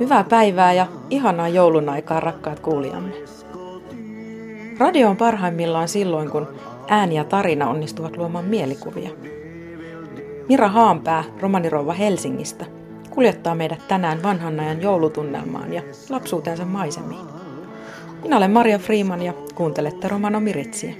Hyvää päivää ja ihanaa joulun aikaa, rakkaat kuulijamme. Radio on parhaimmillaan silloin, kun ääni ja tarina onnistuvat luomaan mielikuvia. Mira Haanpää, romanirouva Helsingistä, kuljettaa meidät tänään vanhan ajan joulutunnelmaan ja lapsuutensa maisemiin. Minä olen Maria Friman ja kuuntelette Romano Miritsiä.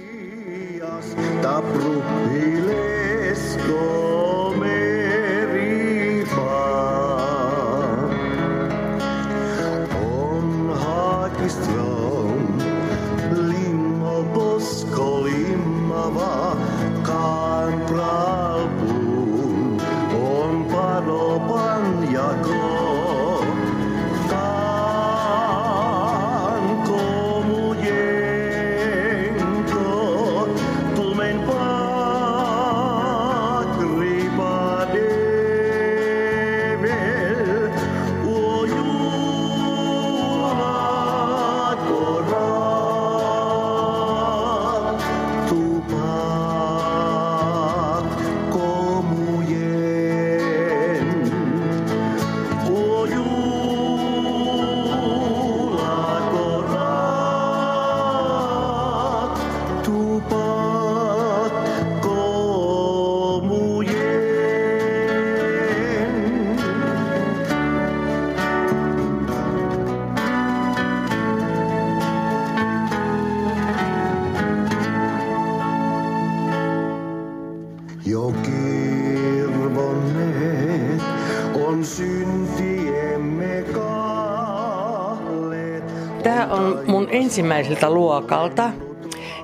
Tämä on mun ensimmäiseltä luokalta,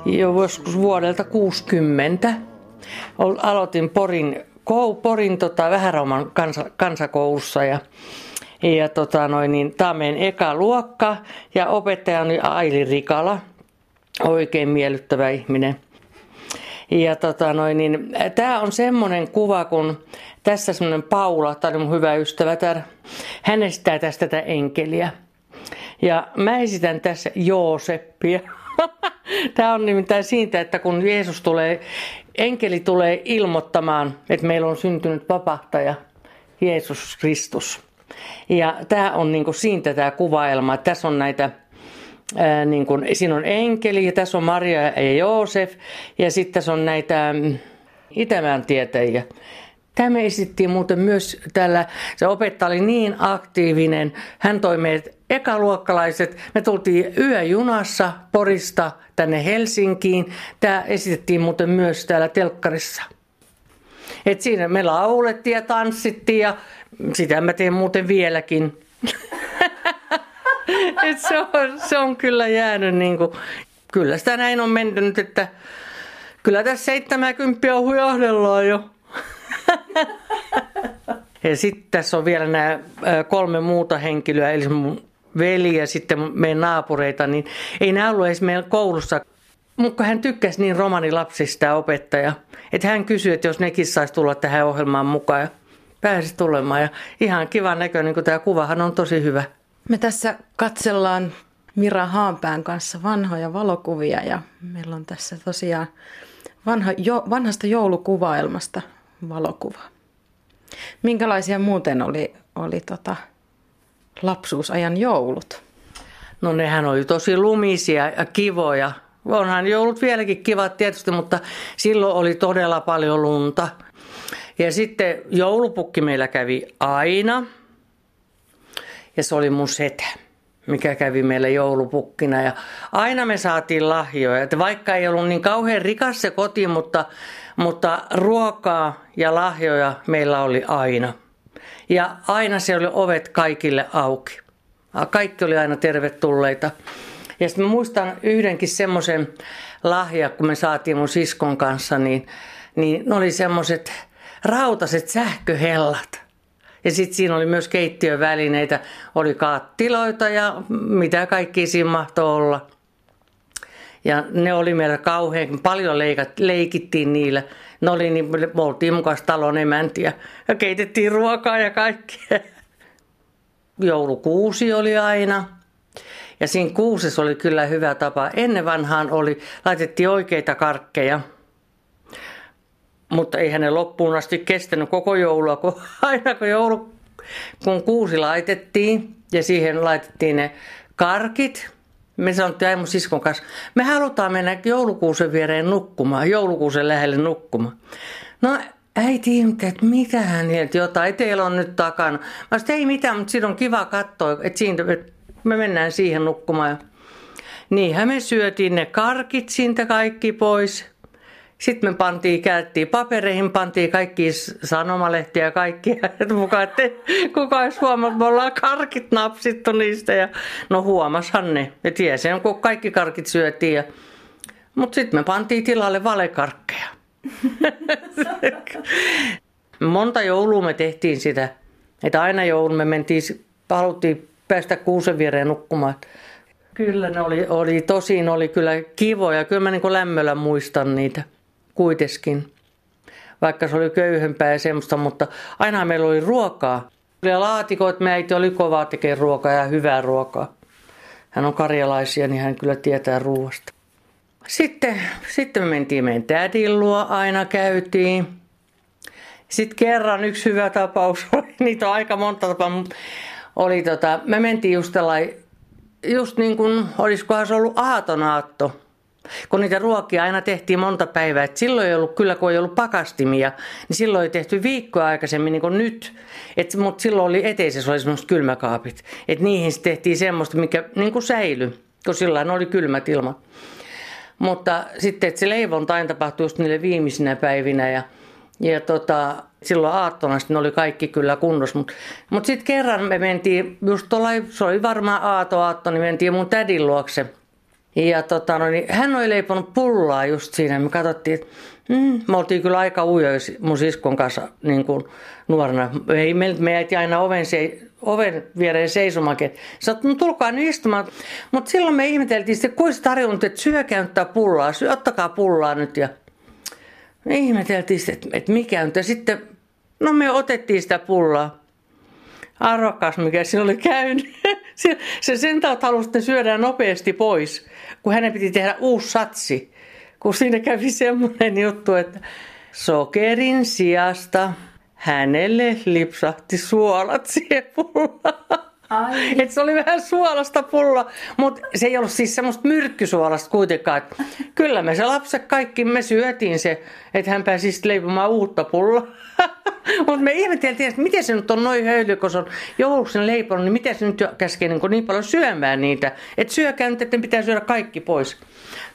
joskus vuodelta 60. Aloitin Porin Vähärauman kansakoulussa ja tämä on meidän eka luokka ja opettaja on Aili Rikala, oikein miellyttävä ihminen. Ja tämä on semmoinen kuva, kun tässä semmoinen Paula, tämä oli mun hyvä ystävä, hän esittää tästä tätä enkeliä. Ja mä esitän tässä Jooseppia. Tämä on nimittäin siitä, että kun Jeesus tulee, enkeli tulee ilmoittamaan, että meillä on syntynyt vapahtaja, Jeesus Kristus. Ja tämä on niin kuin siitä tämä kuvaelma. Tässä on näitä, niin kuin, siinä on enkeli ja tässä on Maria ja Joosef. Ja sitten tässä on näitä Itämään tietäjiä. Tämä me esittiin muuten myös tällä, se opettaja oli niin aktiivinen, hän toi meidät ekaluokkalaiset, me tultiin yöjunassa Porista tänne Helsinkiin, tämä esitettiin muuten myös täällä telkkarissa. Et siinä me laulettiin ja tanssittiin ja sitä mä teen muuten vieläkin. Et se on kyllä jäänyt niinku, kyllä sitä näin on mennyt, että kyllä tässä 70 on huijahdellaan jo. Ja sitten tässä on vielä nämä 3 muuta henkilöä, eli mun veli ja sitten meidän naapureita, niin ei nämä ollut edes meillä koulussa. Mutta hän tykkäsi niin romanilapsista ja opettaja, että hän kysyi, että jos nekin saisi tulla tähän ohjelmaan mukaan ja pääsisi tulemaan. Ja ihan kivan näköinen, kun tämä kuvahan on tosi hyvä. Me tässä katsellaan Mira Haanpään kanssa vanhoja valokuvia ja meillä on tässä tosiaan vanhasta joulukuvaelmasta valokuva. Minkälaisia muuten oli lapsuusajan joulut? No nehän oli tosi lumisia ja kivoja. Onhan joulut vieläkin kivat tietysti, mutta silloin oli todella paljon lunta. Ja sitten joulupukki meillä kävi aina. Ja se oli mun setä, mikä kävi meillä joulupukkina. Ja aina me saatiin lahjoja. Että vaikka ei ollut niin kauhean rikas se koti, mutta ruokaa ja lahjoja meillä oli aina. Ja aina se oli ovet kaikille auki. Kaikki oli aina tervetulleita. Ja sitten muistan yhdenkin semmoisen lahja, kun me saatiin mun siskon kanssa, niin ne oli semmoiset rautaset sähköhellat. Ja sitten siinä oli myös keittiövälineitä, oli kattiloita ja mitä kaikki siinä mahtoi olla. Ja ne oli meillä kauhean, paljon leikittiin niillä. Ne oli niin, me oltiin mukaan talon emäntiä ja keitettiin ruokaa ja kaikkea. Joulukuusi oli aina. Ja siinä kuusessa oli kyllä hyvä tapa. Ennen vanhaan laitettiin oikeita karkkeja. Mutta eihän ne loppuun asti kestänyt koko joulua, kun aina kun joulu Kun kuusi laitettiin ja siihen laitettiin ne karkit, me sanottiin aiemmin siskon kanssa, me halutaan mennä joulukuusen viereen nukkumaan, joulukuusen lähelle nukkumaan. No äiti ihmetteli, että mitähän niiltä jotain, teillä on nyt takana. Mä sanoin, ei mitään, mutta siinä on kiva katsoa, että siinä, me mennään siihen nukkumaan. Niinhän me syötiin ne karkit siitä kaikki pois. Sitten me käyttiin papereihin, pantiin kaikki sanomalehtiä ja kaikki, että mukaan, kuka olisi huomannut, me ollaan karkit napsittu niistä. Ja, no huomashan ne, ja tiesi, kun kaikki karkit syötiin. Mutta sitten me pantiin tilalle valekarkkeja. Monta joulua me tehtiin sitä, että aina joulun me mentiin, haluttiin päästä kuusen viereen nukkumaan. Kyllä ne oli kyllä kivoja, kyllä mä niin kuin lämmöllä muistan niitä kuitenkin, vaikka se oli köyhempää ja semmoista, mutta aina meillä oli ruokaa. Ja laatikot, me äiti oli kovaa tekee ruokaa ja hyvää ruokaa. Hän on karjalaisia, niin hän kyllä tietää ruoasta. Sitten me mentiin meidän tädin luo, aina käytiin. Sitten kerran yksi hyvä tapaus oli, niitä on aika monta tapaa, mutta oli me mentiin just tällainen, just niin kuin olisikohan se ollut aaton, kun niitä ruokia aina tehtiin monta päivää. Et silloin ei ollut, kyllä kun ei ollut pakastimia, niin silloin ei tehty viikkoa aikaisemmin niin kuin nyt. Mutta silloin oli eteisessä oli semmoiset kylmäkaapit. Et niihin se tehtiin semmoista, mikä niin kuin säilyi, kun silloin oli kylmät ilma. Mutta sitten että se leivontain tapahtui just niille viimeisinä päivinä ja silloin aattona sitten oli kaikki kyllä kunnossa. Mutta sitten kerran me mentiin, just tuolla, se oli varmaan aatto, niin mentiin mun tädin luokse. Ja niin hän oli leiponut pullaa just siinä. Me katsottiin, että me oltiin kyllä aika ujoja mun siskon kanssa niin kuin nuorena. Ei, me jäitiin aina oven viereen seisomakin. Sä tulkaa nyt istumaan. Mutta silloin me ihmeteltiin sitten, kuinka tarjonnut, että syökää nyt tää pullaa, ottakaa pullaa nyt. Ja me ihmeteltiin sitten, että mikä on. Ja sitten, no me otettiin sitä pullaa. Arvokkaas, mikä siinä oli käynyt. Se sen tautta halusi, että ne syödään nopeasti pois, kun hänen piti tehdä uusi satsi. Kun siinä kävi semmoinen juttu, että sokerin sijasta hänelle lipsahti suolat siihen pullaan. Että se oli vähän suolasta pulla, mutta se ei ollut siis semmoista myrkkysuolasta kuitenkaan. Että kyllä me se lapset kaikki, me syötiin se, että hän pääsi sitten leipomaan uutta pullaa. Mutta me ihmeteltiin, että miten se nyt on noin höyly, kun se on jouluksi leiponut, niin miten se nyt käskee niin paljon syömään niitä. Että syökää nyt, että ne pitää syödä kaikki pois.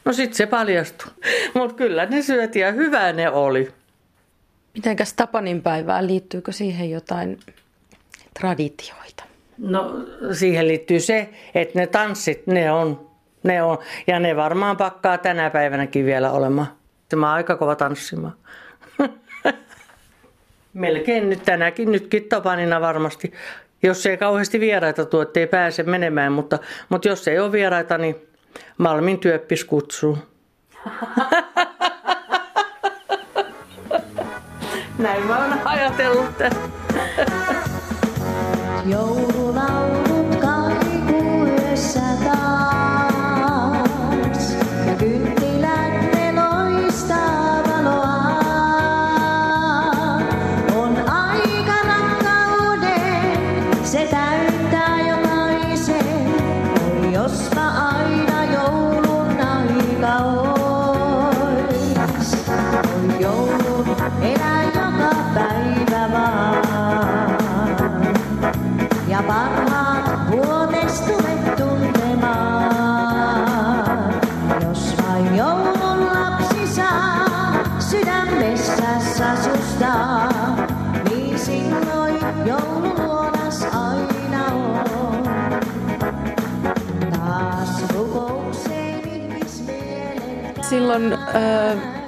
No sitten se paljastui. Mutta kyllä ne syötiin ja hyvä ne oli. Mitenkäs Tapaninpäivään, liittyykö siihen jotain traditioita? No siihen liittyy se, että ne tanssit, ne on. Ja ne varmaan pakkaa tänä päivänäkin vielä olemaan. Mä oon aika kova tanssimaan. Melkein nyt nytkin Tapanina varmasti. Jos ei kauheasti vieraita tuo, ettei pääse menemään, mutta jos ei ole vieraita, niin Malmin työppi kutsuu. Näin mä oon ajatellut. Joululaulut kaikuu yössä taas, ja kynttilät ne loistaa valoaan. On aika rakkauden, se täyttää jokaisen, jospa aina joulun aika ois. On joulun elää joka päivä vaan. Parhaat vuodesta tulet tuntemaan, jos vain joulun lapsi saa sydämessäsi asustaa, niin silloin joululuonas aina on. Taas rukoukseen ihmismielen. Silloin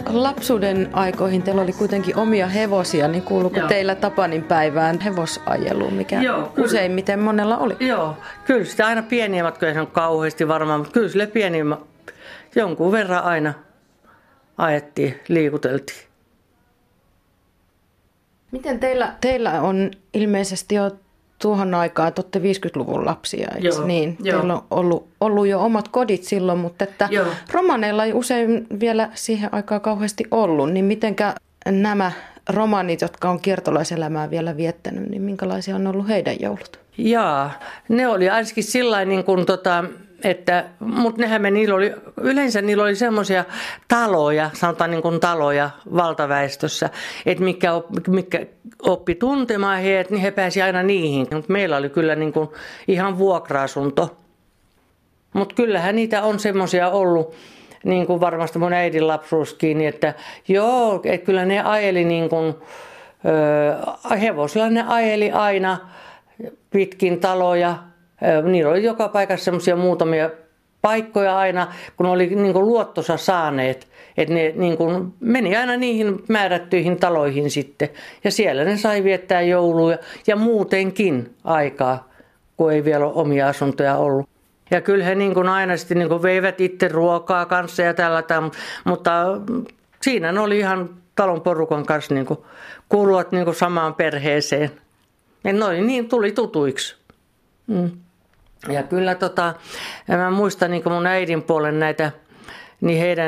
lapsuuden aikoihin teillä oli kuitenkin omia hevosia, niin kuuluuko teillä Tapaninpäivään hevosajelu, mikä useimmiten monella oli? Joo, kyllä sitä aina pieniä matkoja, se on kauheasti varmaan, mutta kyllä sille pieniä jonkun verran aina ajettiin, liikuteltiin. Miten teillä on ilmeisesti jo tuohon aikaan, että olette 50-luvun lapsia, eikö niin? Joo. Teillä on ollut jo omat kodit silloin, mutta että romaneilla ei usein vielä siihen aikaan kauheasti ollut, niin mitenkä nämä romanit, jotka on kiertolaiselämää vielä viettänyt, niin minkälaisia on ollut heidän joulut? Jaa, ne oli ainakin sillain niin kuin että, mutta niillä oli semmoisia taloja, sanotaan niin kuin taloja valtaväestössä, että mitkä oppi tuntemaan heidät, niin he pääsi aina niihin. Mutta meillä oli kyllä niin kuin ihan vuokra-asunto. Mutta kyllähän niitä on semmoisia ollut, niin kuin varmasti mun äidin lapsuuskin, että joo, että kyllä ne ajeli niin kuin, hevosilla ne ajeli aina pitkin taloja. Niillä oli joka paikassa semmoisia muutamia paikkoja aina, kun oli niin kuin luottosa saaneet, että ne niin kuin meni aina niihin määrättyihin taloihin sitten. Ja siellä ne sai viettää jouluja ja muutenkin aikaa, kun ei vielä ole omia asuntoja ollut. Ja kyllä he niin kuin aina sitten niin kuin veivät itse ruokaa kanssa ja tällä, mutta siinä ne oli ihan talon porukan kanssa niin kuin kuuluvat niin kuin samaan perheeseen. Ja ne oli niin, tuli tutuiksi. Mm. Ja kyllä mä muistan niin kuin mun äidin puolen näitä, niin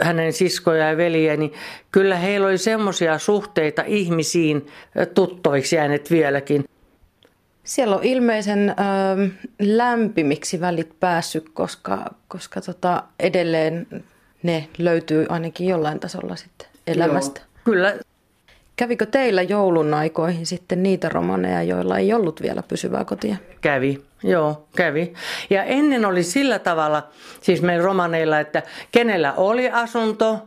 hänen siskoja ja veliä, niin kyllä heillä oli semmoisia suhteita ihmisiin tuttaviksi jääneet vieläkin. Siellä on ilmeisen lämpimiksi välit päässyt, koska edelleen ne löytyy ainakin jollain tasolla sitten elämästä. Joo, kyllä. Kävikö teillä joulun aikoihin sitten niitä romaneja, joilla ei ollut vielä pysyvää kotia? Kävi. Ja ennen oli sillä tavalla, siis meillä romaneilla, että kenellä oli asunto,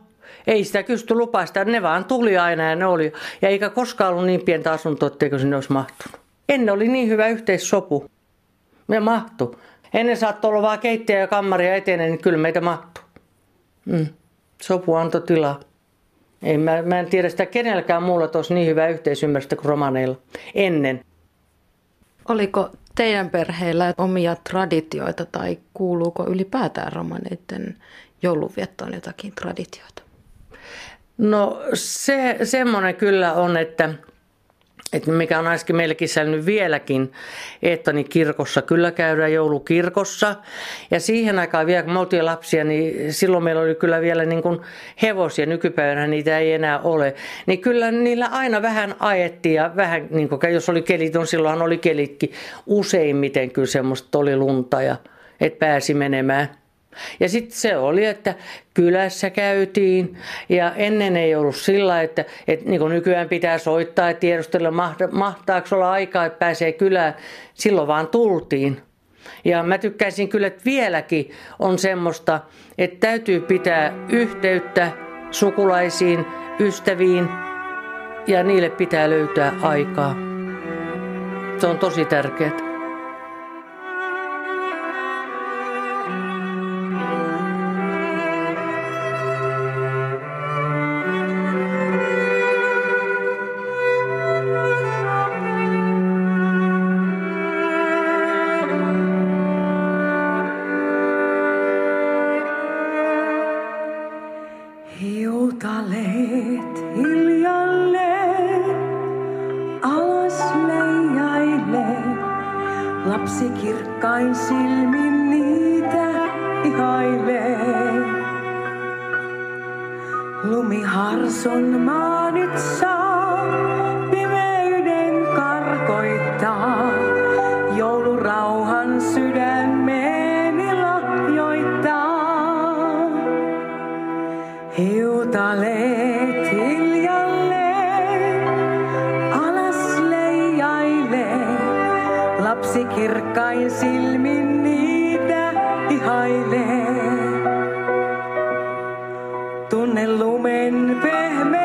ei sitä kysty lupaa sitä, ne vaan tuli aina ja ne oli. Ja eikä koskaan ollut niin pientä asuntoa, etteikö sinne olisi mahtunut. Ennen oli niin hyvä yhteissopu. Me mahtui. Ennen saattoi olla vaan keittiö ja kammaria etenen, niin kyllä meitä mahtui. Mm. Sopu antoi tilaa. Mä en tiedä sitä kenelläkään muulla tuossa niin hyvää yhteisymmärrystä kuin romaneilla ennen. Oliko teidän perheellä omia traditioita tai kuuluuko ylipäätään romaneiden joulunviettoon jotakin traditioita? No se semmoinen kyllä on, että mikä on ainakin meillekin säilynyt vieläkin, että niin kirkossa kyllä käydään joulukirkossa. Ja siihen aikaan vielä, kun me oltiin lapsia, niin silloin meillä oli kyllä vielä niin kuin hevosia. Nykypäivänä niitä ei enää ole. Niin kyllä niillä aina vähän ajettiin ja vähän, niin kuin, jos oli kelit, niin silloinhan oli kelitkin. Useimmiten kyllä semmoista oli lunta ja että pääsi menemään. Ja sitten se oli, että kylässä käytiin ja ennen ei ollut sillä, että niin kuin nykyään pitää soittaa ja tiedustella, mahtaako olla aikaa, että pääsee kylään. Silloin vaan tultiin. Ja mä tykkäisin kyllä, että vieläkin on semmoista, että täytyy pitää yhteyttä sukulaisiin, ystäviin ja niille pitää löytää aikaa. Se on tosi tärkeää. Lapsi kirkkain silmin niitä ihailee. Lumiharson maa nyt saa pimeyden karkoittaa. Joulurauhan sydämeeni lahjoittaa. Hiutaleet lapsi kirkkain silmin niitä ihailee. Tunne lumen pehmeä.